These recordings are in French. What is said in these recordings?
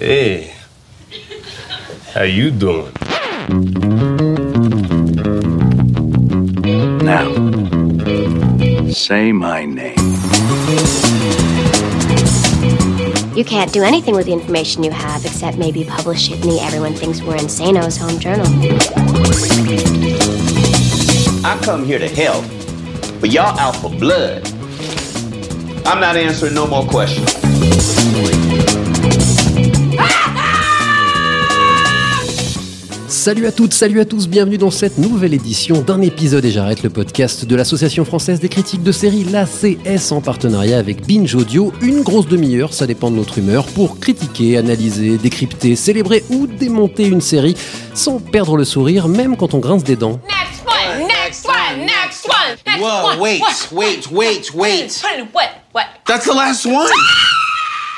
Hey, how you doing? Now, say my name. You can't do anything with the information you have except maybe publish it in the Everyone Thinks We're Insano's Home Journal. I come here to help, but y'all out for blood. I'm not answering no more questions. Salut à toutes, salut à tous, bienvenue dans cette nouvelle édition d'un épisode et j'arrête, le podcast de l'Association française des critiques de séries, l'ACS, en partenariat avec Binge Audio. Une grosse demi-heure, ça dépend de notre humeur, pour critiquer, analyser, décrypter, célébrer ou démonter une série sans perdre le sourire, même quand on grince des dents. Next one, next one, next one, next one. Whoa, wait. What? That's the last one.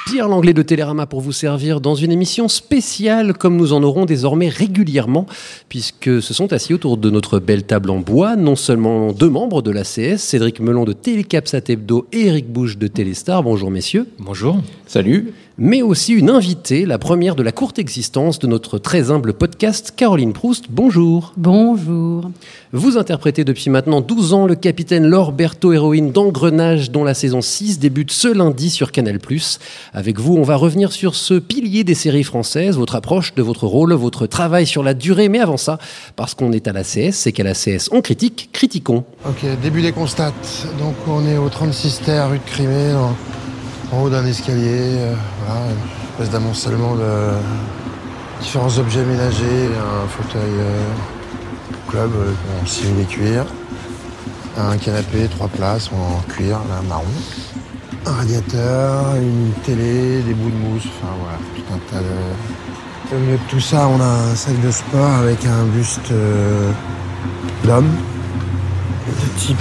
Pierre Langlais de Télérama pour vous servir dans une émission spéciale comme nous en aurons désormais régulièrement, puisque se sont assis autour de notre belle table en bois non seulement deux membres de l'ACS, Cédric Melon de Télécâble Sat Hebdo et Eric Bouche de Télestar. Bonjour messieurs. Bonjour. Salut. Mais aussi une invitée, la première de la courte existence de notre très humble podcast, Caroline Proust. Bonjour. Bonjour. Vous interprétez depuis maintenant 12 ans le capitaine Lorberto, héroïne d'Engrenages, dont la saison 6 débute ce lundi sur Canal+. Avec vous, on va revenir sur ce pilier des séries françaises, votre approche de votre rôle, votre travail sur la durée. Mais avant ça, parce qu'on est à l'ACS, c'est qu'à l'ACS, on critique, critiquons. Ok, début des constats. Donc on est au 36 terre, rue de Crimée, en haut d'un escalier, voilà, une espèce d'amoncellement de différents objets ménagers, un fauteuil club en simili cuir, un canapé, 3 places en cuir, là, marron, un radiateur, une télé, des bouts de mousse, enfin voilà, tout un tas de... Au milieu de tout ça, on a un sac de sport avec un buste d'homme, de type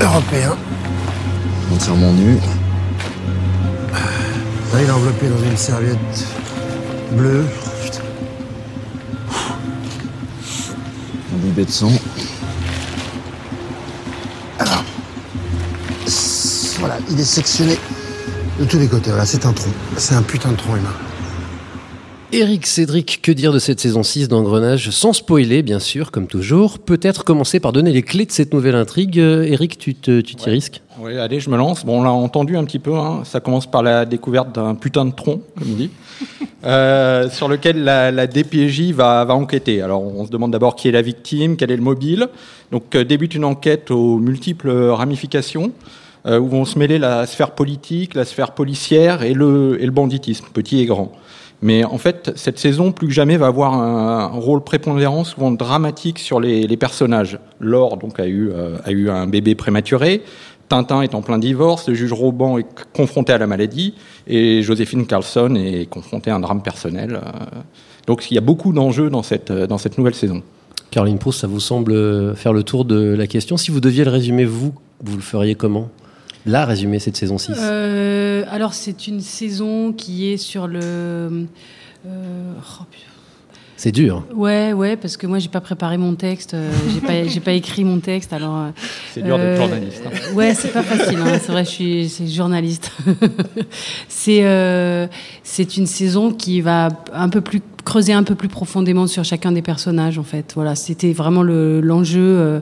européen. Entièrement nu. Là, il est enveloppé dans une serviette bleue. Un bébé de sang. Alors, voilà, il est sectionné de tous les côtés. Voilà, c'est un tronc. C'est un putain de tronc humain. Eric, Cédric, que dire de cette saison 6 d'Engrenage, sans spoiler, bien sûr, comme toujours. Peut-être commencer par donner les clés de cette nouvelle intrigue. Eric, tu t'y risques ? Oui, allez, je me lance. Bon, on l'a entendu un petit peu. Hein. Ça commence par la découverte d'un putain de tronc, comme il dit, sur lequel la DPJ va enquêter. Alors, on se demande d'abord qui est la victime, quel est le mobile. Donc, débute une enquête aux multiples ramifications, où vont se mêler la sphère politique, la sphère policière et le banditisme, petit et grand. Mais en fait, cette saison, plus que jamais, va avoir un rôle prépondérant, souvent dramatique, sur les personnages. Laure donc, a eu un bébé prématuré, Tintin est en plein divorce, le juge Roban est confronté à la maladie, et Joséphine Carlson est confrontée à un drame personnel. Donc il y a beaucoup d'enjeux dans cette nouvelle saison. Caroline Proust, ça vous semble faire le tour de la question. Si vous deviez le résumer, vous le feriez comment ? Là, résumer cette saison 6 ? Alors, c'est une saison qui est sur le... C'est dur. Ouais, parce que moi, j'ai pas préparé mon texte, j'ai pas écrit mon texte, alors... C'est dur d'être journaliste. Hein. Ouais, c'est pas facile, hein, c'est vrai, c'est journaliste. C'est une saison qui va creuser un peu plus profondément sur chacun des personnages, en fait. Voilà, c'était vraiment l'enjeu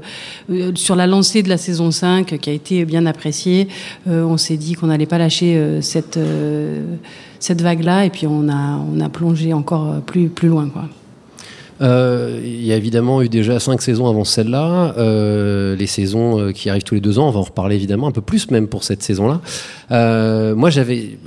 sur la lancée de la saison 5, qui a été bien appréciée. On s'est dit qu'on n'allait pas lâcher cette vague-là, et puis on a plongé encore plus loin, quoi. Il y a évidemment eu déjà 5 saisons avant celle-là, les saisons qui arrivent tous les 2 ans, on va en reparler évidemment un peu plus même pour cette saison-là. Moi j'avais,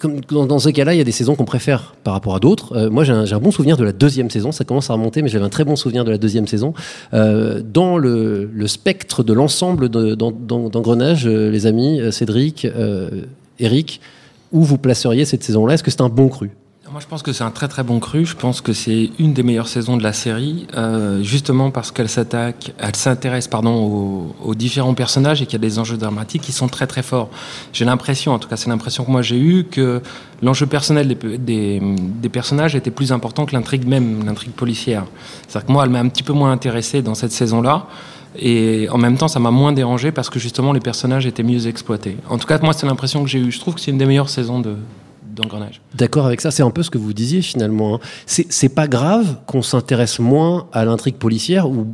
comme dans ce cas-là, il y a des saisons qu'on préfère par rapport à d'autres. Moi j'ai un bon souvenir de la 2e saison, ça commence à remonter, mais j'avais un très bon souvenir de la 2e saison. Dans le spectre de l'ensemble d'Engrenage, les amis, Cédric, Eric, où vous placeriez cette saison-là ? Est-ce que c'est un bon cru ? Moi, je pense que c'est un très très bon cru. Je pense que c'est une des meilleures saisons de la série, justement parce qu'elle s'intéresse aux différents personnages et qu'il y a des enjeux dramatiques qui sont très très forts. J'ai l'impression, en tout cas, c'est l'impression que moi j'ai eue, que l'enjeu personnel des personnages était plus important que l'intrigue policière. C'est-à-dire que moi, elle m'a un petit peu moins intéressé dans cette saison-là. Et en même temps, ça m'a moins dérangé parce que justement, les personnages étaient mieux exploités. En tout cas, moi, c'est l'impression que j'ai eue. Je trouve que c'est une des meilleures saisons de d'engrenage. D'accord avec ça, c'est un peu ce que vous disiez finalement. C'est pas grave qu'on s'intéresse moins à l'intrigue policière, ou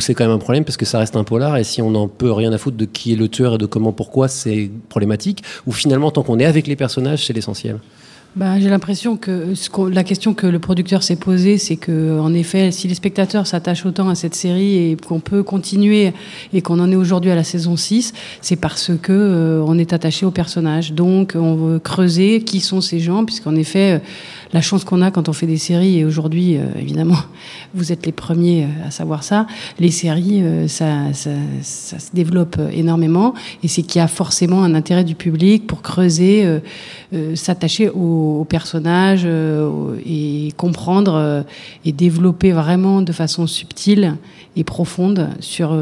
c'est quand même un problème parce que ça reste un polar, et si on n'en peut rien à foutre de qui est le tueur et de comment, pourquoi, c'est problématique, ou finalement tant qu'on est avec les personnages, c'est l'essentiel? Bah, j'ai l'impression que la question que le producteur s'est posée, c'est que, en effet, si les spectateurs s'attachent autant à cette série et qu'on peut continuer et qu'on en est aujourd'hui à la saison 6, c'est parce que on est attaché aux personnages. Donc, on veut creuser qui sont ces gens, puisqu'en effet, la chance qu'on a quand on fait des séries, et aujourd'hui, évidemment, vous êtes les premiers à savoir ça, les séries, ça se développe énormément, et c'est qu'il y a forcément un intérêt du public pour creuser, s'attacher aux personnages et comprendre et développer vraiment de façon subtile et profonde sur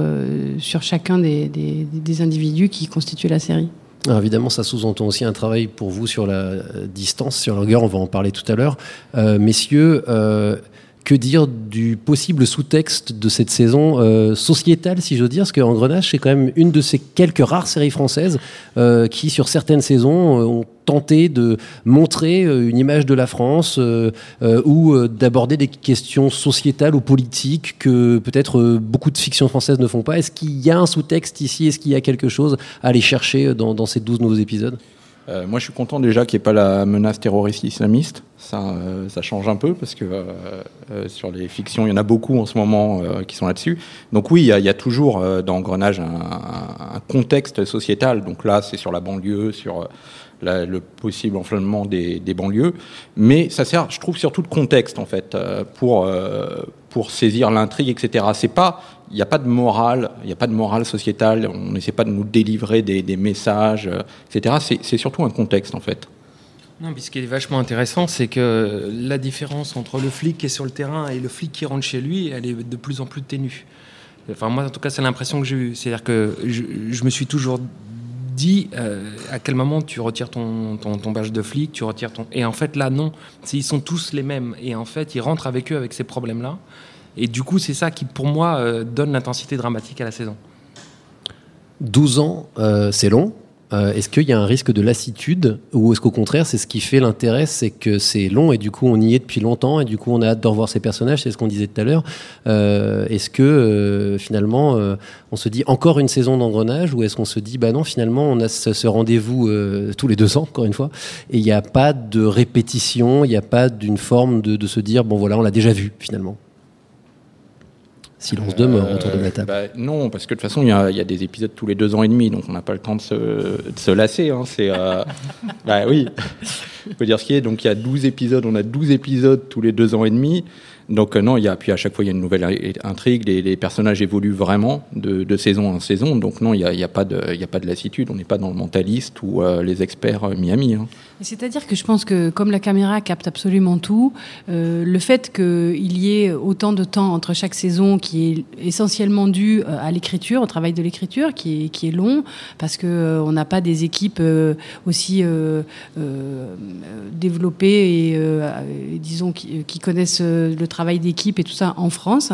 chacun des individus qui constituent la série. Alors évidemment, ça sous-entend aussi un travail pour vous sur la distance, sur la longueur, on va en parler tout à l'heure. Messieurs, que dire du possible sous-texte de cette saison sociétale, si je veux dire, parce qu'Engrenage, c'est quand même une de ces quelques rares séries françaises qui, sur certaines saisons, ont tenté de montrer une image de la France ou d'aborder des questions sociétales ou politiques que peut-être beaucoup de fictions françaises ne font pas. Est-ce qu'il y a un sous-texte ici ? Est-ce qu'il y a quelque chose à aller chercher dans ces 12 nouveaux épisodes ? Moi, je suis content déjà qu'il n'y ait pas la menace terroriste islamiste. Ça change un peu parce que sur les fictions, il y en a beaucoup en ce moment qui sont là-dessus. Donc oui, il y a toujours dans Engrenage un contexte sociétal. Donc là, c'est sur la banlieue, sur le possible enflammement des banlieues. Mais ça sert, je trouve, surtout de contexte, en fait, pour saisir l'intrigue, etc. Il n'y a pas de morale, il n'y a pas de morale sociétale, on n'essaie pas de nous délivrer des messages, etc. C'est surtout un contexte, en fait. Non, mais ce qui est vachement intéressant, c'est que la différence entre le flic qui est sur le terrain et le flic qui rentre chez lui, elle est de plus en plus ténue. Enfin, moi, en tout cas, c'est l'impression que j'ai eue. C'est-à-dire que je me suis toujours dit à quel moment tu retires ton badge de flic, tu retires ton... Et en fait, là, non. Ils sont tous les mêmes. Et en fait, ils rentrent avec eux, avec ces problèmes-là. Et du coup, c'est ça qui, pour moi, donne l'intensité dramatique à la saison. 12 ans, c'est long. Est-ce qu'il y a un risque de lassitude ? Ou est-ce qu'au contraire, c'est ce qui fait l'intérêt, c'est que c'est long et du coup, on y est depuis longtemps et du coup, on a hâte de revoir ces personnages, c'est ce qu'on disait tout à l'heure. Est-ce que, finalement, on se dit encore une saison d'Engrenage, ou est-ce qu'on se dit, bah non, finalement, on a ce rendez-vous tous les 2 ans, encore une fois, et il n'y a pas de répétition, il n'y a pas d'une forme de se dire, bon voilà, on l'a déjà vu, finalement ? Silence de mort autour de la table. Bah, non, parce que de toute façon, il y a des épisodes tous les 2 ans et demi, donc on n'a pas le temps de se lasser. Hein, bah oui, il faut dire ce qu'il y a. Donc il y a 12 épisodes, on a 12 épisodes tous les 2 ans et demi. Donc non, puis à chaque fois, il y a une nouvelle intrigue. Les personnages évoluent vraiment de saison en saison. Donc non, il y a pas de lassitude. On n'est pas dans le mentaliste ou les experts Miami. Hein. C'est-à-dire que je pense que comme la caméra capte absolument tout, le fait qu'il y ait autant de temps entre chaque saison qui est essentiellement dû à l'écriture, au travail de l'écriture qui est long, parce qu'on n'a pas des équipes aussi développées et disons qui connaissent le travail d'équipe et tout ça en France.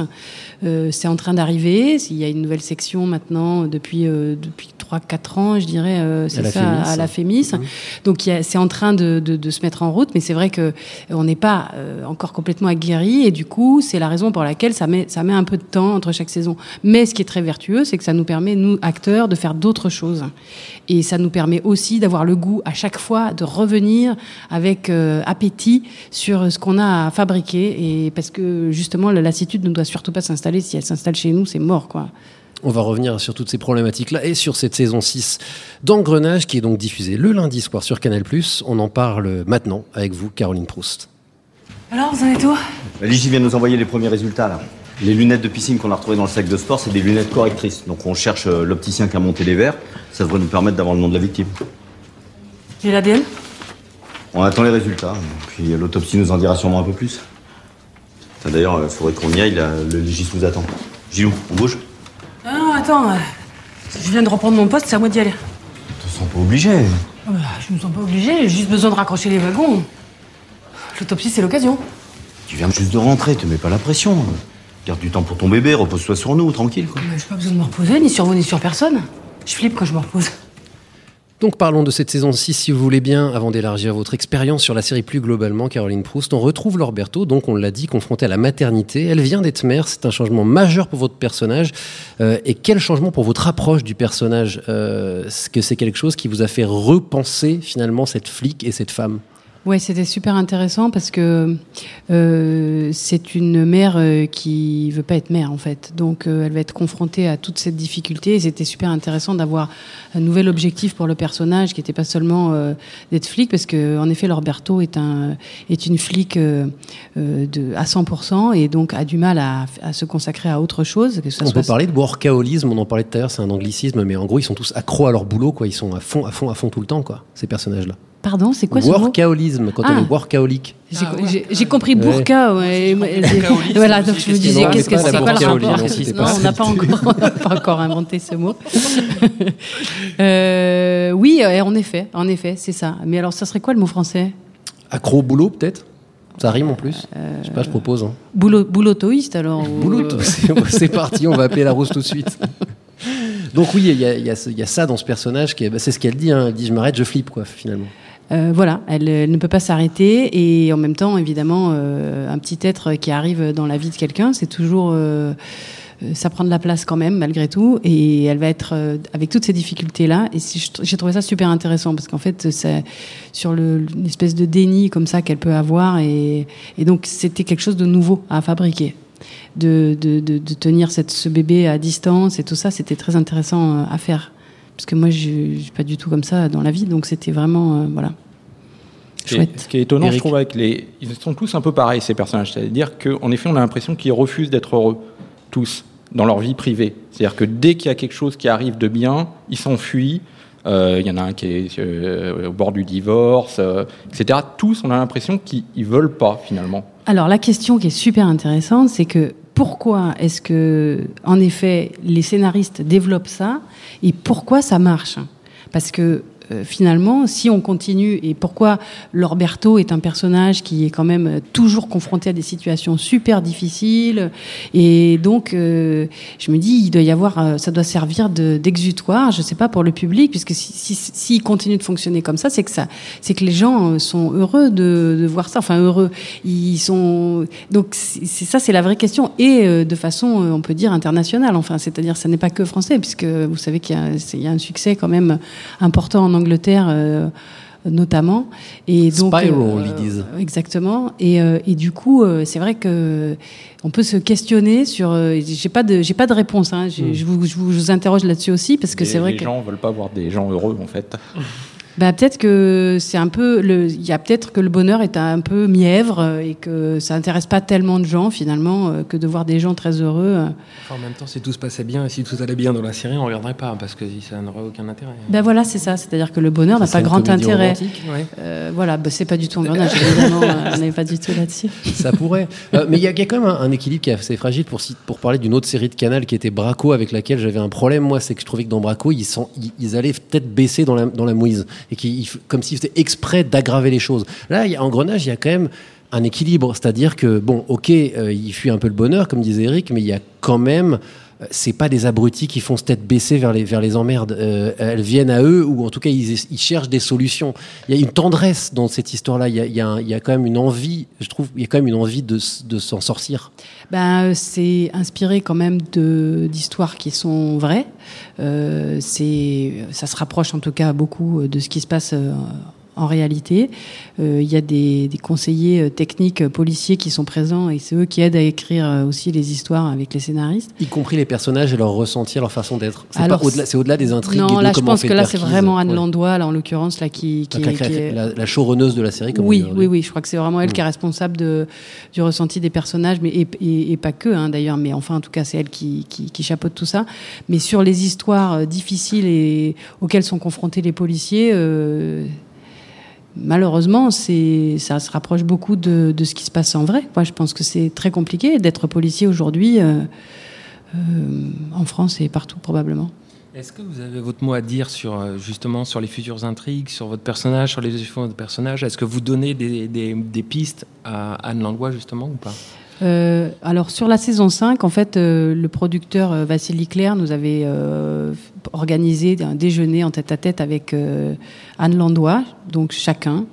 C'est en train d'arriver. Il y a une nouvelle section maintenant depuis 3-4 ans, je dirais, c'est ça, Fémis. À la Fémis. Mmh. Donc c'est en train de se mettre en route, mais c'est vrai qu'on n'est pas encore complètement aguerri, et du coup, c'est la raison pour laquelle ça met un peu de temps entre chaque saison. Mais ce qui est très vertueux, c'est que ça nous permet, nous, acteurs, de faire d'autres choses. Et ça nous permet aussi d'avoir le goût, à chaque fois, de revenir avec appétit sur ce qu'on a à fabriquer, et parce que, justement, la lassitude ne doit surtout pas s'installer. Si elle s'installe chez nous, c'est mort, quoi. On va revenir sur toutes ces problématiques-là et sur cette saison 6 d'Engrenage qui est donc diffusée le lundi soir sur Canal+. On en parle maintenant avec vous, Caroline Proust. Alors, vous en êtes où ? L'IGI vient de nous envoyer les premiers résultats, là. Les lunettes de piscine qu'on a retrouvées dans le sac de sport, c'est des lunettes correctrices. Donc on cherche l'opticien qui a monté les verres. Ça devrait nous permettre d'avoir le nom de la victime. Et l'ADN ? On attend les résultats. Puis l'autopsie nous en dira sûrement un peu plus. Enfin, d'ailleurs, il faudrait qu'on y aille. Le légiste nous attend. Gilou, on bouge ? Attends, je viens de reprendre mon poste, c'est à moi d'y aller. Tu te sens pas obligé. Je me sens pas obligé, j'ai juste besoin de raccrocher les wagons. L'autopsie, c'est l'occasion. Tu viens juste de rentrer, te mets pas la pression. Garde du temps pour ton bébé, repose-toi sur nous, tranquille, quoi. J'ai pas besoin de me reposer, ni sur vous, ni sur personne. Je flippe quand je me repose. Donc parlons de cette saison 6 si vous voulez bien, avant d'élargir votre expérience sur la série plus globalement, Caroline Proust. On retrouve Lorberto, donc on l'a dit, confrontée à la maternité. Elle vient d'être mère, c'est un changement majeur pour votre personnage. Et quel changement pour votre approche du personnage ? Est-ce que c'est quelque chose qui vous a fait repenser finalement cette flic et cette femme ? Oui, c'était super intéressant parce que c'est une mère qui veut pas être mère, en fait. Donc, elle va être confrontée à toute cette difficulté. Et c'était super intéressant d'avoir un nouvel objectif pour le personnage qui n'était pas seulement d'être flic, parce que en effet, Lorberto est une flic à 100% et donc a du mal à se consacrer à autre chose. Que ça on soit... peut parler de workaholisme, on en parlait tout à l'heure, c'est un anglicisme, mais en gros, ils sont tous accros à leur boulot, quoi. Ils sont à fond tout le temps, quoi, ces personnages-là. Pardon, c'est quoi ce mot ? Workaholisme, quand on est workaholique. J'ai compris burqa. Voilà, donc je me disais, qu'est-ce que c'est ? C'est quoi le rapport ? Non, on n'a pas encore inventé ce mot. Oui, en effet, c'est ça. Mais alors, ça serait quoi le mot français ? Accro au boulot, peut-être ? Ça rime en plus. Je sais pas, je propose. Hein. Boulotoïste, alors. C'est parti, on va appeler la Rousse tout de suite. Donc oui, il y a ça dans ce personnage, c'est ce qu'elle dit, hein. Elle dit « je m'arrête, je flippe » quoi, finalement. Voilà, elle ne peut pas s'arrêter et en même temps, évidemment, un petit être qui arrive dans la vie de quelqu'un, c'est toujours... ça prend de la place quand même, malgré tout, et elle va être avec toutes ces difficultés-là, et j'ai trouvé ça super intéressant, parce qu'en fait, c'est sur une espèce de déni comme ça qu'elle peut avoir, et donc c'était quelque chose de nouveau à fabriquer. De tenir ce bébé à distance et tout ça, c'était très intéressant à faire. Parce que moi, je suis pas du tout comme ça dans la vie, donc c'était vraiment chouette. Ce qui est étonnant, Eric. Je trouve, ils sont tous un peu pareils, ces personnages. C'est-à-dire qu'en effet, on a l'impression qu'ils refusent d'être heureux, tous, dans leur vie privée. C'est-à-dire que dès qu'il y a quelque chose qui arrive de bien, ils s'enfuient. Il y en a un qui est au bord du divorce, etc. Tous, on a l'impression qu'ils ne veulent pas, finalement. Alors, la question qui est super intéressante, c'est que pourquoi est-ce que, en effet, les scénaristes développent ça et pourquoi ça marche ? Parce que, finalement, si on continue, et pourquoi Lorberto est un personnage qui est quand même toujours confronté à des situations super difficiles, et donc je me dis, ça doit servir d'exutoire, je sais pas, pour le public, puisque s'il continue de fonctionner comme ça, c'est que les gens sont heureux de voir ça, enfin heureux, ils sont, donc c'est la vraie question, et de façon, on peut dire, internationale, enfin, c'est-à-dire, ça n'est pas que français, puisque vous savez qu'il y a un succès quand même important en Angleterre notamment, et donc Spiral, ils disent. Exactement, et du coup c'est vrai que on peut se questionner sur j'ai pas de réponse, hein. Je vous interroge là-dessus aussi, parce que c'est vrai que les gens veulent pas voir des gens heureux, en fait. Bah, peut-être que c'est un peu le bonheur est un peu mièvre et que ça intéresse pas tellement de gens, finalement, que de voir des gens très heureux. Enfin, en même temps, si tout se passait bien et si tout allait bien dans la série, on regarderait pas, parce que ça n'aurait aucun intérêt. Ben voilà, c'est ça, c'est-à-dire que le bonheur n'a pas grand intérêt. Ouais. Voilà, c'est pas du tout Engrenages, évidemment, on n'est pas du tout là-dessus. Ça pourrait. Mais il y a quand même un équilibre qui est assez fragile pour parler d'une autre série de Canal qui était Braquo, avec laquelle j'avais un problème, moi, c'est que je trouvais que dans Braquo, ils allaient peut-être baisser dans la mouise. Et comme s'ils faisaient exprès d'aggraver les choses. Là, Engrenages, il y a quand même un équilibre. C'est-à-dire que, il fuit un peu le bonheur, comme disait Eric, mais il y a quand même... C'est pas des abrutis qui font se tête baissée vers les emmerdes. Elles viennent à eux, ou en tout cas, ils cherchent des solutions. Il y a une tendresse dans cette histoire-là. Il y a quand même une envie, je trouve, il y a quand même une envie de s'en sortir. C'est inspiré quand même d'histoires qui sont vraies. Ça se rapproche en tout cas beaucoup de ce qui se passe en réalité. Il y a des conseillers techniques, policiers qui sont présents, et c'est eux qui aident à écrire aussi les histoires avec les scénaristes. Y compris les personnages et leur ressenti, leur façon d'être. C'est au-delà des intrigues. Non, là, je pense que c'est vraiment Anne Landois, là, en l'occurrence, là, qui est la showrunneuse de la série. Oui, je crois que c'est vraiment elle qui est responsable du ressenti des personnages, mais et pas que, hein, d'ailleurs, mais enfin, en tout cas, c'est elle qui chapeaute tout ça. Mais sur les histoires difficiles auxquelles sont confrontés les policiers, malheureusement, ça se rapproche beaucoup de ce qui se passe en vrai. Moi, je pense que c'est très compliqué d'être policier aujourd'hui, en France et partout probablement. Est-ce que vous avez votre mot à dire sur les futures intrigues, sur votre personnage, sur les évolutions de votre personnage ? Est-ce que vous donnez des pistes à Anne Landois, justement, ou pas ? Alors sur la saison 5, en fait, le producteur Vassili Claire nous avait organisé un déjeuner en tête-à-tête avec Anne Landois, donc chacun,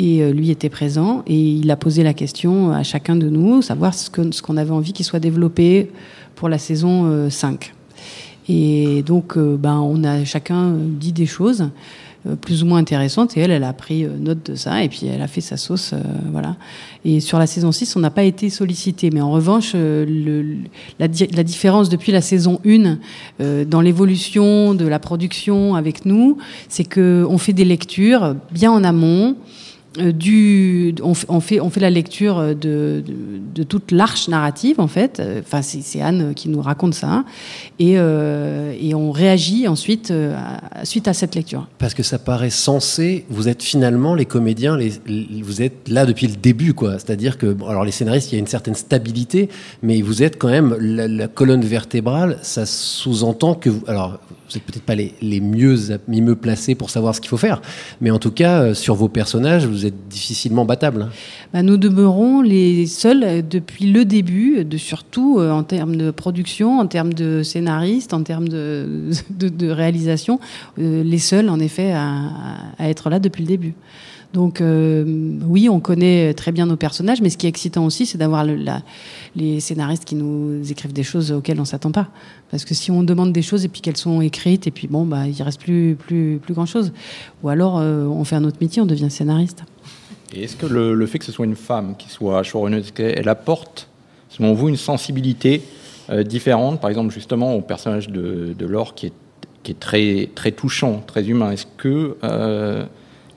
et lui était présent et il a posé la question à chacun de nous, savoir ce qu'on avait envie qu'il soit développé pour la saison 5. Et donc, on a chacun dit des choses plus ou moins intéressantes, et elle a pris note de ça, et puis elle a fait sa sauce, voilà. Et sur la saison 6, on n'a pas été sollicité, mais en revanche, la différence depuis la saison 1, dans l'évolution de la production avec nous, c'est qu'on fait des lectures bien en amont, on fait la lecture de toute l'arche narrative en fait. Enfin, c'est Anne qui nous raconte ça et on réagit ensuite suite à cette lecture. Parce que ça paraît sensé. Vous êtes finalement les comédiens, vous êtes là depuis le début, quoi. C'est-à-dire que les scénaristes, il y a une certaine stabilité, mais vous êtes quand même la colonne vertébrale. Ça sous-entend que vous n'êtes peut-être pas les mieux placés pour savoir ce qu'il faut faire, mais en tout cas sur vos personnages, vous êtes difficilement battable. Nous demeurons les seuls depuis le début, surtout en termes de production, en termes de scénariste, en termes de réalisation, les seuls en effet à être là depuis le début. Donc oui, on connaît très bien nos personnages, mais ce qui est excitant aussi, c'est d'avoir les scénaristes qui nous écrivent des choses auxquelles on s'attend pas. Parce que si on demande des choses et puis qu'elles sont écrites, et puis il reste plus grand chose. Ou alors on fait un autre métier, on devient scénariste. Et est-ce que le fait que ce soit une femme qui soit showrunneuse, elle apporte, selon vous, une sensibilité différente, par exemple justement au personnage de Laure qui est très très touchant, très humain. Est-ce que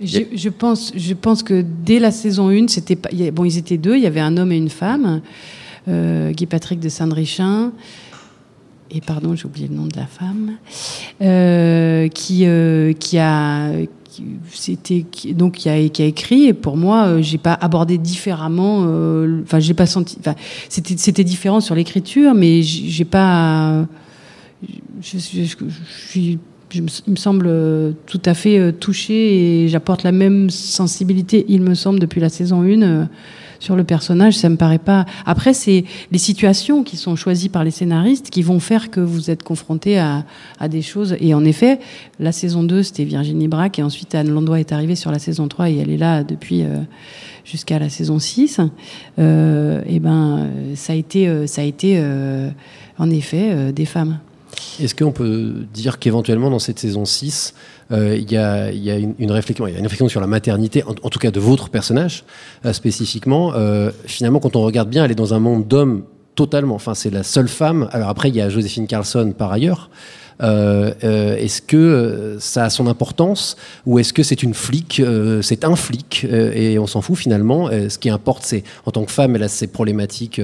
Je pense que dès la saison 1, c'était pas, ils étaient deux, il y avait un homme et une femme, Guy Patrick de Saint-Drichin, et pardon, j'ai oublié le nom de la femme, qui a écrit, et pour moi, j'ai pas abordé différemment, j'ai pas senti, c'était différent sur l'écriture, mais j'ai pas, il me semble tout à fait touchée et j'apporte la même sensibilité, il me semble, depuis la saison 1 sur le personnage. Ça me paraît pas... Après, c'est les situations qui sont choisies par les scénaristes qui vont faire que vous êtes confrontés à des choses. Et en effet, la saison 2, c'était Virginie Braque et ensuite Anne Landois est arrivée sur la saison 3 et elle est là depuis jusqu'à la saison 6. Ça a été en effet des femmes. Est-ce qu'on peut dire qu'éventuellement, dans cette saison 6, il y a une réflexion sur la maternité, en tout cas de votre personnage spécifiquement. Finalement, quand on regarde bien, elle est dans un monde d'hommes totalement. Enfin, c'est la seule femme. Alors après, il y a Joséphine Carlson par ailleurs. Est-ce que ça a son importance ou est-ce que c'est une flic, c'est un flic et on s'en fout finalement. Ce qui importe, c'est en tant que femme, elle a ses problématiques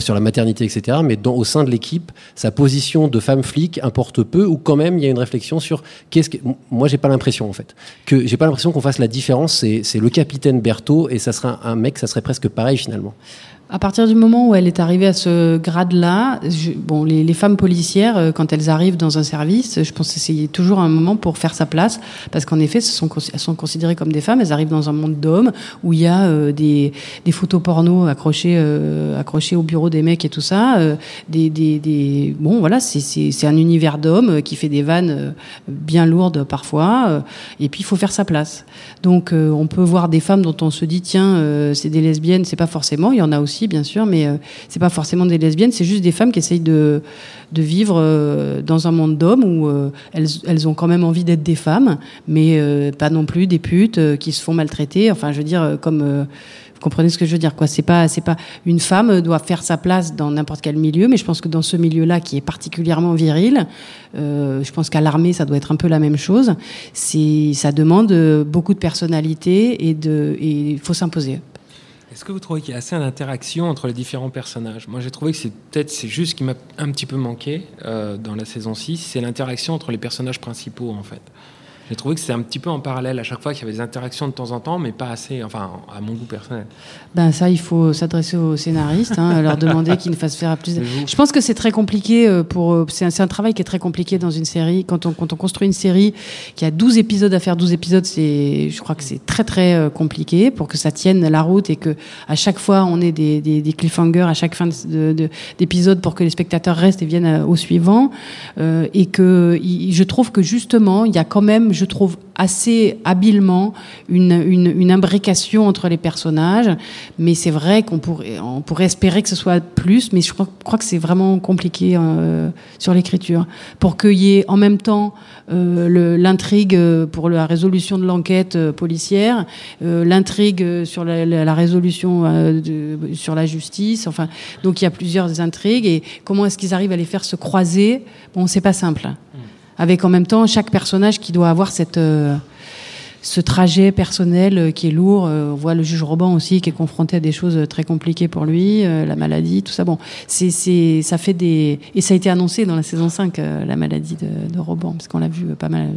sur la maternité, etc. Mais au sein de l'équipe, sa position de femme flic importe peu ou quand même il y a une réflexion sur qu'est-ce que. Moi, j'ai pas l'impression en fait que j'ai pas l'impression qu'on fasse la différence. C'est le capitaine Berthaud et ça sera un mec, ça serait presque pareil finalement. À partir du moment où elle est arrivée à ce grade-là, les femmes policières, quand elles arrivent dans un service, je pense que c'est toujours un moment pour faire sa place, parce qu'en effet, elles sont considérées comme des femmes. Elles arrivent dans un monde d'hommes où il y a des photos porno accrochées au bureau des mecs et tout ça. C'est un univers d'hommes qui fait des vannes bien lourdes parfois. Et puis il faut faire sa place. Donc on peut voir des femmes dont on se dit tiens, c'est des lesbiennes, c'est pas forcément. Il y en a aussi. Bien sûr, mais c'est pas forcément des lesbiennes, c'est juste des femmes qui essayent de vivre dans un monde d'hommes où elles ont quand même envie d'être des femmes, mais pas non plus des putes qui se font maltraiter. Enfin, je veux dire, vous comprenez ce que je veux dire, quoi. C'est pas une femme doit faire sa place dans n'importe quel milieu, mais je pense que dans ce milieu-là qui est particulièrement viril, je pense qu'à l'armée ça doit être un peu la même chose. Ça demande beaucoup de personnalité et il faut s'imposer. Est-ce que vous trouvez qu'il y a assez d'interaction entre les différents personnages ? Moi, j'ai trouvé que c'est juste ce qui m'a un petit peu manqué dans la saison 6, c'est l'interaction entre les personnages principaux, en fait. j'ai trouvé que c'était un petit peu en parallèle à chaque fois, qu'il y avait des interactions de temps en temps, mais pas assez, enfin, à mon goût personnel. Ben ça, il faut s'adresser aux scénaristes, hein, leur demander qu'ils nous fassent faire à plus... Je pense que c'est très compliqué, c'est un travail qui est très compliqué dans une série. Quand on construit une série qui a 12 épisodes à faire, 12 épisodes, je crois que c'est très, très compliqué pour que ça tienne la route et que à chaque fois, on ait des cliffhangers à chaque fin d'épisode pour que les spectateurs restent et viennent au suivant. Et que je trouve que justement, il y a quand même, je trouve, assez habilement une imbrication entre les personnages. Mais c'est vrai qu'on pourrait espérer que ce soit plus, mais je crois que c'est vraiment compliqué sur l'écriture. Pour qu'il y ait en même temps l'intrigue pour la résolution de l'enquête policière, l'intrigue sur la résolution sur la justice, enfin, donc il y a plusieurs intrigues, et comment est-ce qu'ils arrivent à les faire se croiser? Bon, c'est pas simple. Avec en même temps chaque personnage qui doit avoir ce trajet personnel qui est lourd. On voit le juge Roban aussi qui est confronté à des choses très compliquées pour lui, la maladie, tout ça. Bon, ça fait des... Et ça a été annoncé dans la saison 5, la maladie de Roban, parce qu'on l'a vu pas mal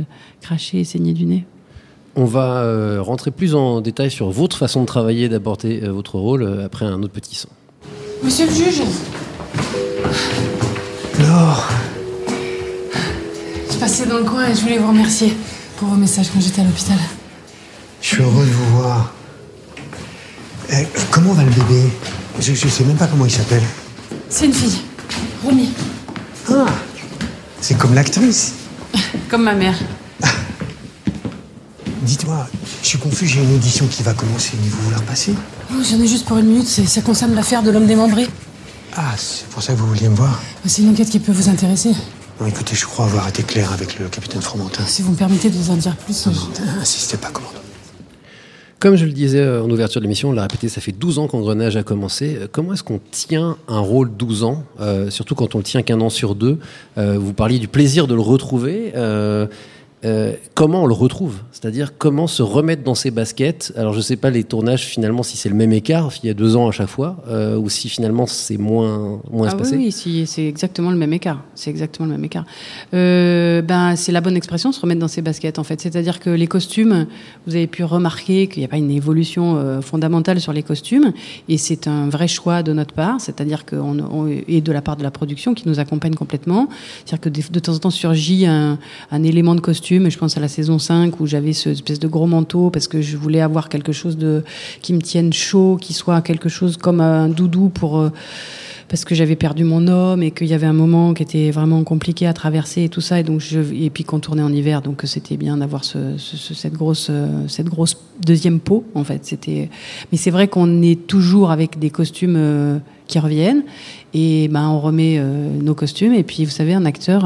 cracher et saigner du nez. On va rentrer plus en détail sur votre façon de travailler, d'aborder votre rôle, après un autre petit son. Monsieur le juge. Laure. Je passais dans le coin et je voulais vous remercier pour vos messages quand j'étais à l'hôpital. Je suis heureux de vous voir. Comment va le bébé? Je sais même pas comment il s'appelle. C'est une fille. Romy. Ah, c'est comme l'actrice. Comme ma mère. Ah. Dis-toi, je suis confus, j'ai une audition qui va commencer. Vous voulez la passer? Oh, j'en ai juste pour une minute, ça concerne l'affaire de l'homme démembré. Ah, c'est pour ça que vous vouliez me voir? C'est une enquête qui peut vous intéresser. Non, écoutez, je crois avoir été clair avec le capitaine Fromentin. Si vous me permettez de vous en dire plus... Non, insistez pas, commandant. Comme je le disais en ouverture de l'émission, on l'a répété, ça fait 12 ans qu'Engrenage a commencé. Comment est-ce qu'on tient un rôle 12 ans, surtout quand on le tient qu'un an sur deux? Vous parliez du plaisir de le retrouver. Comment on le retrouve? C'est-à-dire, comment se remettre dans ses baskets? Alors, je ne sais pas, les tournages, finalement, si c'est le même écart, s'il y a 2 ans à chaque fois, ou si, finalement, c'est moins espacé. Oui, si, c'est exactement le même écart. C'est exactement le même écart. C'est la bonne expression, se remettre dans ses baskets, en fait. C'est-à-dire que les costumes, vous avez pu remarquer qu'il n'y a pas une évolution fondamentale sur les costumes, et c'est un vrai choix de notre part, c'est-à-dire et de la part de la production, qui nous accompagne complètement. C'est-à-dire que de temps en temps surgit un élément de costume. Je pense à la saison 5 où j'avais cette espèce de gros manteau parce que je voulais avoir quelque chose qui me tienne chaud, qui soit quelque chose comme un doudou parce que j'avais perdu mon homme et qu'il y avait un moment qui était vraiment compliqué à traverser et tout ça, et puis qu'on tournait en hiver, donc c'était bien d'avoir cette grosse deuxième peau, en fait. Mais c'est vrai qu'on est toujours avec des costumes qui reviennent, et on remet nos costumes, et puis vous savez, un acteur...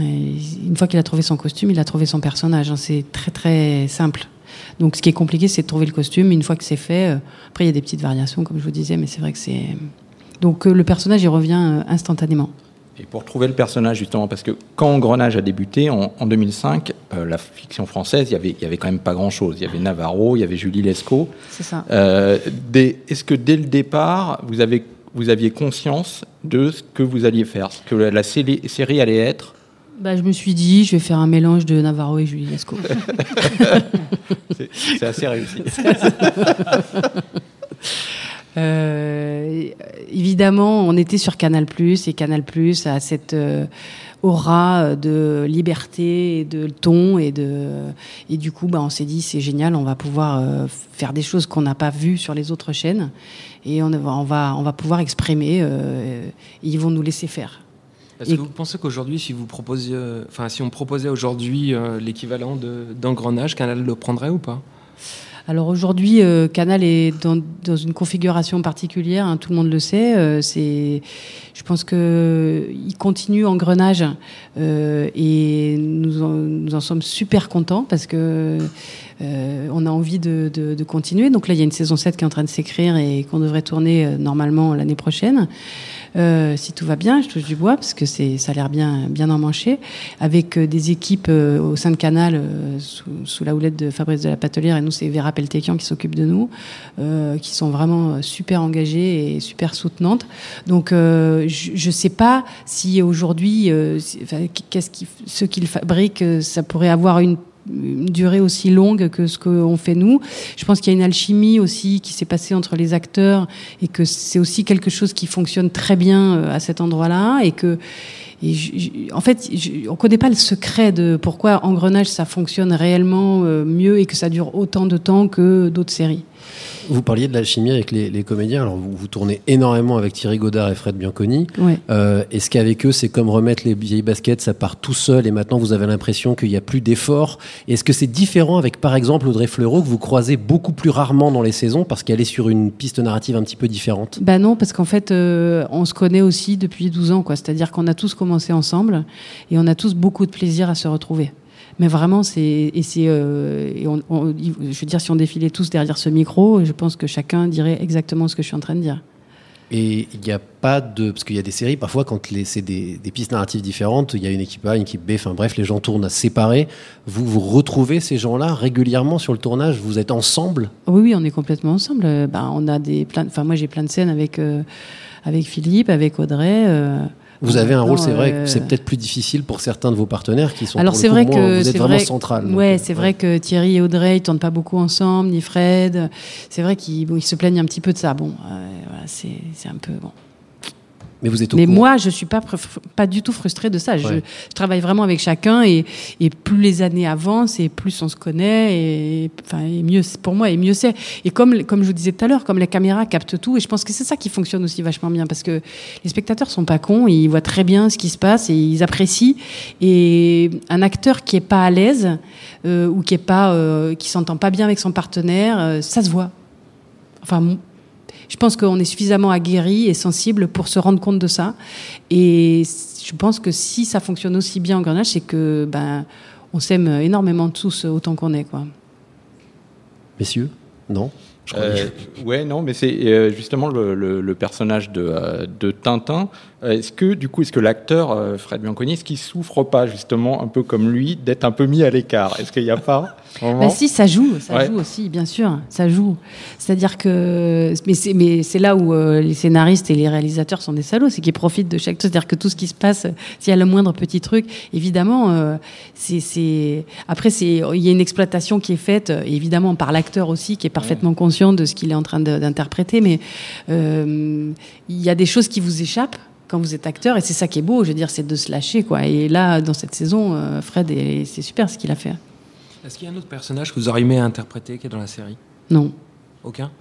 une fois qu'il a trouvé son costume, il a trouvé son personnage. C'est très très simple. Donc ce qui est compliqué, c'est de trouver le costume. Une fois que c'est fait, après il y a des petites variations, comme je vous disais, mais c'est vrai que c'est... Donc le personnage, il revient instantanément. Et pour trouver le personnage, justement, parce que quand Engrenage a débuté, en 2005, la fiction française, il y avait quand même pas grand-chose. Il y avait Navarro, il y avait Julie Lescaut. C'est ça. Est-ce que dès le départ, vous aviez conscience de ce que vous alliez faire, ce que la série allait être? Je me suis dit, je vais faire un mélange de Navarro et Julie Lescaut. c'est assez réussi. Évidemment, on était sur Canal+, et Canal+ a cette... aura de liberté, de ton, et du coup, on s'est dit, c'est génial, on va pouvoir faire des choses qu'on n'a pas vues sur les autres chaînes, et on va pouvoir exprimer, et ils vont nous laisser faire. Est-ce que vous pensez qu'aujourd'hui, si on proposait aujourd'hui l'équivalent d'Engrenage, Canal le prendrait ou pas? Alors aujourd'hui, Canal est dans une configuration particulière, hein, tout le monde le sait. Je pense qu'il continue Engrenage, et nous en sommes super contents parce que On a envie de continuer. Donc là, il y a une saison 7 qui est en train de s'écrire et qu'on devrait tourner normalement l'année prochaine. Si tout va bien, je touche du bois, parce que ça a l'air bien emmanché, avec des équipes au sein de Canal, sous la houlette de Fabrice de la Patelière, et nous, c'est Vera Peltéquian qui s'occupe de nous, qui sont vraiment super engagées et super soutenantes. Donc, je ne sais pas si aujourd'hui, ce qu'ils fabriquent, ça pourrait avoir une durée aussi longue que ce qu'on fait nous. Je pense qu'il y a une alchimie aussi qui s'est passée entre les acteurs et que c'est aussi quelque chose qui fonctionne très bien à cet endroit-là et que on connaît pas le secret de pourquoi Engrenage ça fonctionne réellement mieux et que ça dure autant de temps que d'autres séries. Vous parliez de l'alchimie avec les comédiens. Alors vous tournez énormément avec Thierry Godard et Fred Bianconi. Ouais. Est-ce qu'avec eux, c'est comme remettre les vieilles baskets, ça part tout seul et maintenant vous avez l'impression qu'il n'y a plus d'effort? Est-ce que c'est différent avec, par exemple, Audrey Fleurot, que vous croisez beaucoup plus rarement dans les saisons parce qu'elle est sur une piste narrative un petit peu différente? Ben non, parce qu'en fait, on se connaît aussi depuis 12 ans. C'est-à-dire qu'on a tous commencé ensemble et on a tous beaucoup de plaisir à se retrouver. Mais vraiment, je veux dire, si on défilait tous derrière ce micro, je pense que chacun dirait exactement ce que je suis en train de dire. Et il n'y a pas de... Parce qu'il y a des séries, parfois, quand c'est des pistes narratives différentes, il y a une équipe A, une équipe B, enfin bref, les gens tournent à séparer. Vous retrouvez ces gens-là régulièrement sur le tournage? Vous êtes ensemble? Oui, on est complètement ensemble. On a moi, j'ai plein de scènes avec Philippe, avec Audrey... Vous avez un rôle, c'est vrai, que c'est peut-être plus difficile pour certains de vos partenaires qui sont vous êtes vraiment central. Ouais, c'est vrai que Thierry et Audrey, ils tournent pas beaucoup ensemble, ni Fred. C'est vrai qu'ils se plaignent un petit peu de ça. Bon, voilà, c'est un peu bon. Mais vous êtes au courant. Moi, je suis pas du tout frustrée de ça. Ouais. Je travaille vraiment avec chacun et plus les années avancent et plus on se connaît et mieux pour moi et mieux c'est. Et comme je vous disais tout à l'heure, comme la caméra capte tout et je pense que c'est ça qui fonctionne aussi vachement bien parce que les spectateurs sont pas cons, ils voient très bien ce qui se passe et ils apprécient. Et un acteur qui est pas à l'aise ou qui est pas qui s'entend pas bien avec son partenaire, ça se voit. Je pense qu'on est suffisamment aguerri et sensible pour se rendre compte de ça. Et je pense que si ça fonctionne aussi bien en Engrenage, c'est que on s'aime énormément tous autant qu'on est, quoi. Messieurs, non? Ouais, non, mais c'est justement le personnage de Tintin. Est-ce que l'acteur Fred Bianconi, est-ce qu'il souffre pas justement un peu comme lui d'être un peu mis à l'écart? Est-ce qu'il n'y a pas vraiment... Si, ça joue aussi, bien sûr, ça joue. C'est-à-dire que, mais c'est là où les scénaristes et les réalisateurs sont des salauds, c'est qu'ils profitent de chaque chose. C'est-à-dire que tout ce qui se passe, s'il y a le moindre petit truc, évidemment, après il y a une exploitation qui est faite, évidemment par l'acteur aussi, qui est parfaitement conscient de ce qu'il est en train d'interpréter, mais il y a des choses qui vous échappent quand vous êtes acteur, et c'est ça qui est beau, je veux dire, c'est de se lâcher, quoi. Et là, dans cette saison, Fred, c'est super ce qu'il a fait. Est-ce qu'il y a un autre personnage que vous auriez aimé à interpréter qui est dans la série? Non. Aucun?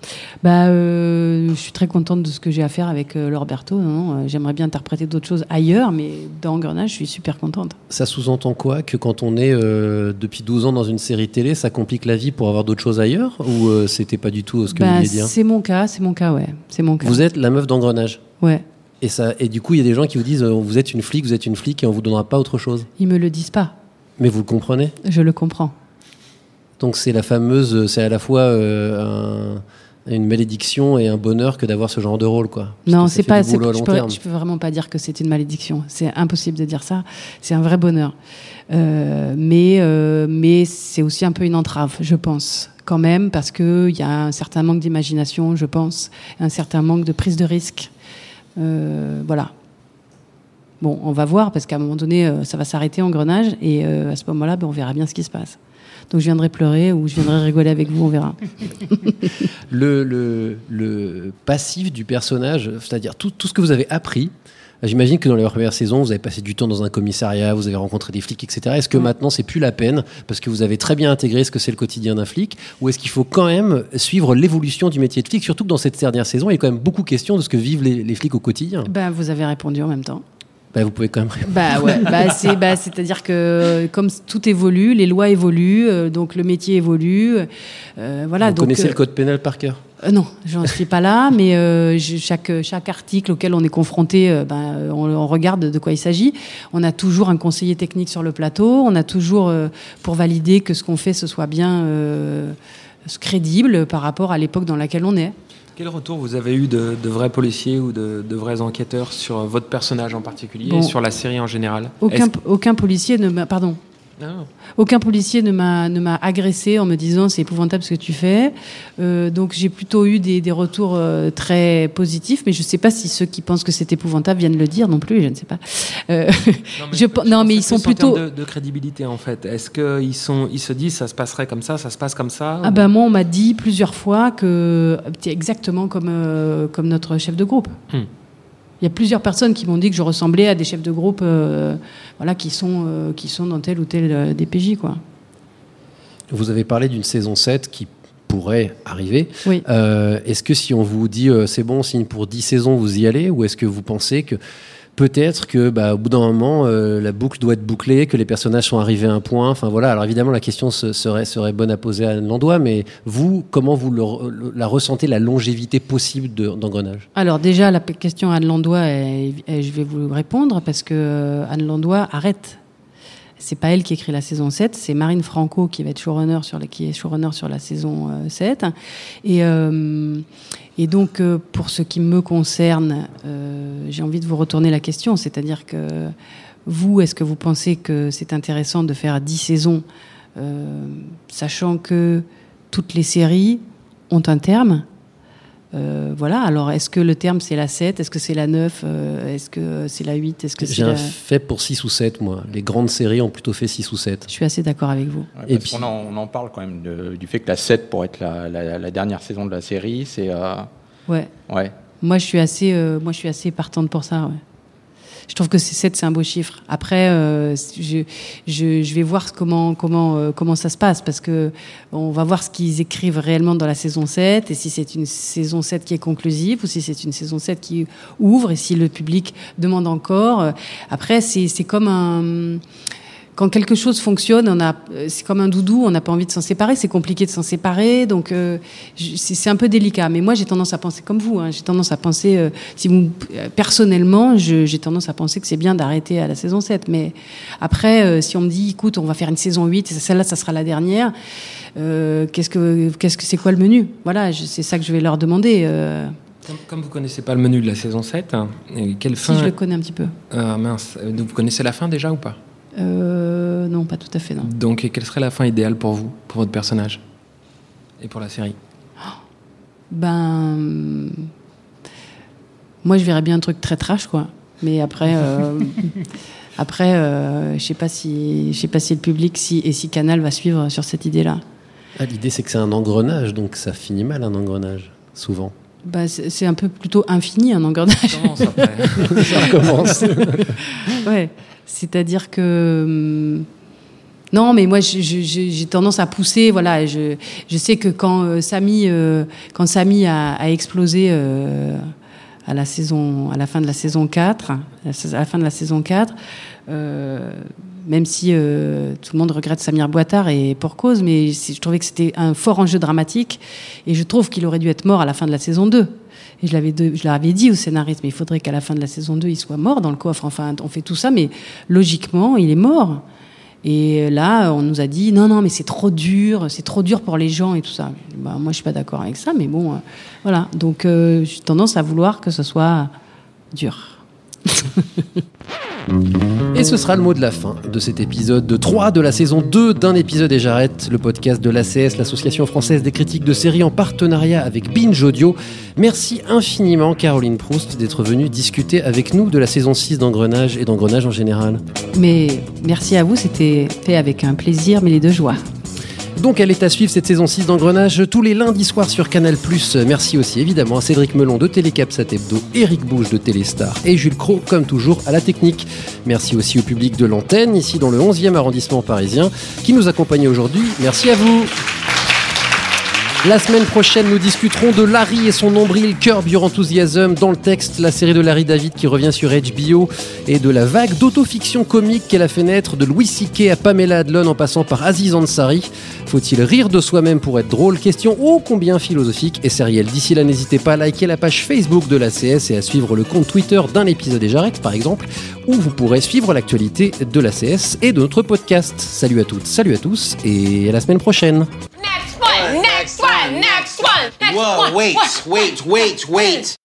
Je suis très contente de ce que j'ai à faire avec Lorberto. Non, j'aimerais bien interpréter d'autres choses ailleurs, mais dans Engrenage, je suis super contente. Ça sous-entend quoi? Que quand on est depuis 12 ans dans une série télé, ça complique la vie pour avoir d'autres choses ailleurs? Ou c'était pas du tout ce que vous vouliez dire? C'est mon cas, ouais. C'est mon cas. Vous êtes la meuf d'Engrenage? Ouais. Et du coup, il y a des gens qui vous disent vous êtes une flic et on vous donnera pas autre chose. Ils me le disent pas. Mais vous le comprenez? Je le comprends. Donc c'est à la fois une malédiction et un bonheur que d'avoir ce genre de rôle, quoi. Non, c'est pas. Je peux vraiment pas dire que c'est une malédiction. C'est impossible de dire ça. C'est un vrai bonheur. Mais c'est aussi un peu une entrave, je pense. Quand même, parce que il y a un certain manque d'imagination, je pense, un certain manque de prise de risque. Voilà. Bon, on va voir, parce qu'à un moment donné, ça va s'arrêter Engrenage, et à ce moment-là, on verra bien ce qui se passe. Donc je viendrai pleurer ou je viendrai rigoler avec vous, on verra. Le passif du personnage, c'est-à-dire tout ce que vous avez appris, j'imagine que dans les premières saisons, vous avez passé du temps dans un commissariat, vous avez rencontré des flics, etc. Est-ce que maintenant, c'est plus la peine parce que vous avez très bien intégré ce que c'est le quotidien d'un flic, ou est-ce qu'il faut quand même suivre l'évolution du métier de flic, surtout que dans cette dernière saison, il y a quand même beaucoup de questions de ce que vivent les flics au quotidien? Vous avez répondu en même temps. Vous pouvez quand même répondre. C'est-à-dire que comme tout évolue, les lois évoluent, donc le métier évolue. Voilà. Vous connaissez le code pénal par cœur? Non, j'en suis pas là, mais chaque article auquel on est confronté, on regarde de quoi il s'agit. On a toujours un conseiller technique sur le plateau, on a toujours, pour valider que ce qu'on fait, ce soit bien crédible par rapport à l'époque dans laquelle on est. Quel retour vous avez eu de vrais policiers ou de vrais enquêteurs sur votre personnage en particulier, et sur la série en général ? Aucun policier ne m'a... Pardon. Non. Aucun policier ne m'a agressé en me disant c'est épouvantable ce que tu fais. Donc j'ai plutôt eu des retours très positifs, mais je ne sais pas si ceux qui pensent que c'est épouvantable viennent le dire non plus. Je ne sais pas. Non mais ils sont plutôt en termes de crédibilité en fait. Est-ce que ils se disent ça se passerait comme ça, ça se passe comme ça? Ah ben moi on m'a dit plusieurs fois que c'est exactement comme notre chef de groupe. Il y a plusieurs personnes qui m'ont dit que je ressemblais à des chefs de groupe qui sont dans tel ou tel DPJ. Quoi. Vous avez parlé d'une saison 7 qui pourrait arriver. Oui. Est-ce que si on vous dit c'est bon, on signe pour 10 saisons, vous y allez? Ou est-ce que vous pensez que peut-être que, au bout d'un moment, la boucle doit être bouclée, que les personnages sont arrivés à un point. Enfin voilà. Alors évidemment, la question serait bonne à poser à Anne Landois, mais vous, comment vous la ressentez, la longévité possible d'Engrenage ? Alors déjà, la question à Anne Landois, je vais vous répondre parce que Anne Landois arrête. C'est pas elle qui écrit la saison 7, c'est Marine Franco qui va être showrunner sur la saison 7. Et donc, pour ce qui me concerne, j'ai envie de vous retourner la question. C'est-à-dire que vous, est-ce que vous pensez que c'est intéressant de faire 10 saisons, sachant que toutes les séries ont un terme ? Voilà, alors est-ce que le terme c'est la 7, est-ce que c'est la 9, est-ce que c'est la 8, est-ce que j'ai un fait pour 6 ou 7 moi, les grandes séries ont plutôt fait 6 ou 7. Je suis assez d'accord avec vous. Ouais, et puis on en parle quand même du fait que la 7 pour être la dernière saison de la série, c'est ouais. Moi je suis assez partante pour ça, ouais. Je trouve que 7 c'est un beau chiffre. Après je vais voir comment ça se passe parce que on va voir ce qu'ils écrivent réellement dans la saison 7 et si c'est une saison 7 qui est conclusive ou si c'est une saison 7 qui ouvre et si le public demande encore. Après c'est comme quand quelque chose fonctionne, c'est comme un doudou, on n'a pas envie de s'en séparer, c'est compliqué de s'en séparer, donc c'est un peu délicat. Mais moi, j'ai tendance à penser comme vous, hein, j'ai tendance à penser, personnellement, j'ai tendance à penser que c'est bien d'arrêter à la saison 7. Mais après, si on me dit, écoute, on va faire une saison 8, et celle-là, ça sera la dernière, qu'est-ce que c'est quoi le menu ? Voilà, c'est ça que je vais leur demander. Comme vous ne connaissez pas le menu de la saison 7, hein, quelle fin... Si, je le connais un petit peu. Mince, donc vous connaissez la fin déjà ou pas ? Non, pas tout à fait, non. Donc, et quelle serait la fin idéale pour vous, pour votre personnage et pour la série ? Moi, je verrais bien un truc très trash, quoi. Mais après, je sais pas si le public si Canal va suivre sur cette idée-là. Ah, l'idée, c'est que c'est un engrenage, donc ça finit mal un engrenage, souvent. C'est un peu plutôt infini un engrenage. Ça recommence. Ouais. C'est-à-dire que non, mais moi j'ai tendance à pousser. Voilà, je sais que quand Samy a explosé à la fin de la saison 4, même si tout le monde regrette Samir Boitard et pour cause, mais je trouvais que c'était un fort enjeu dramatique et je trouve qu'il aurait dû être mort à la fin de la saison 2. Et je l'avais dit au scénariste, mais il faudrait qu'à la fin de la saison 2, il soit mort dans le coffre. Enfin, on fait tout ça, mais logiquement, il est mort. Et là, on nous a dit, non, mais c'est trop dur pour les gens et tout ça. Moi, je ne suis pas d'accord avec ça, mais bon, voilà. Donc, j'ai tendance à vouloir que ce soit dur. Et ce sera le mot de la fin de cet épisode 3 de la saison 2 d'Un épisode et j'arrête, le podcast de l'ACS, l'association française des critiques de séries en partenariat avec Binge Audio. Merci infiniment Caroline Proust d'être venue discuter avec nous de la saison 6 d'Engrenage et d'Engrenage en général. Mais merci à vous, c'était fait avec un plaisir mêlé de joie. Donc elle est à suivre cette saison 6 d'Engrenage tous les lundis soirs sur Canal+. Merci aussi évidemment à Cédric Melon de Télécâble Sat Hebdo, Eric Bouche de Télestar et Jules Cros comme toujours à la technique. Merci aussi au public de l'antenne ici dans le 11e arrondissement parisien qui nous accompagne aujourd'hui. Merci à vous. La semaine prochaine, nous discuterons de Larry et son nombril, Curb Your Enthusiasm. Dans le texte, la série de Larry David qui revient sur HBO et de la vague d'autofiction comique qu'elle a fait naître de Louis C.K. à Pamela Adlon en passant par Aziz Ansari. Faut-il rire de soi-même pour être drôle? Question ô combien philosophique et sérielle. D'ici là, n'hésitez pas à liker la page Facebook de l'ACS et à suivre le compte Twitter d'Un épisode et j'arrête, par exemple, où vous pourrez suivre l'actualité de l'ACS et de notre podcast. Salut à toutes, salut à tous et à la semaine prochaine. Next one, next one, next one, next one. Whoa, wait, wait, wait, wait.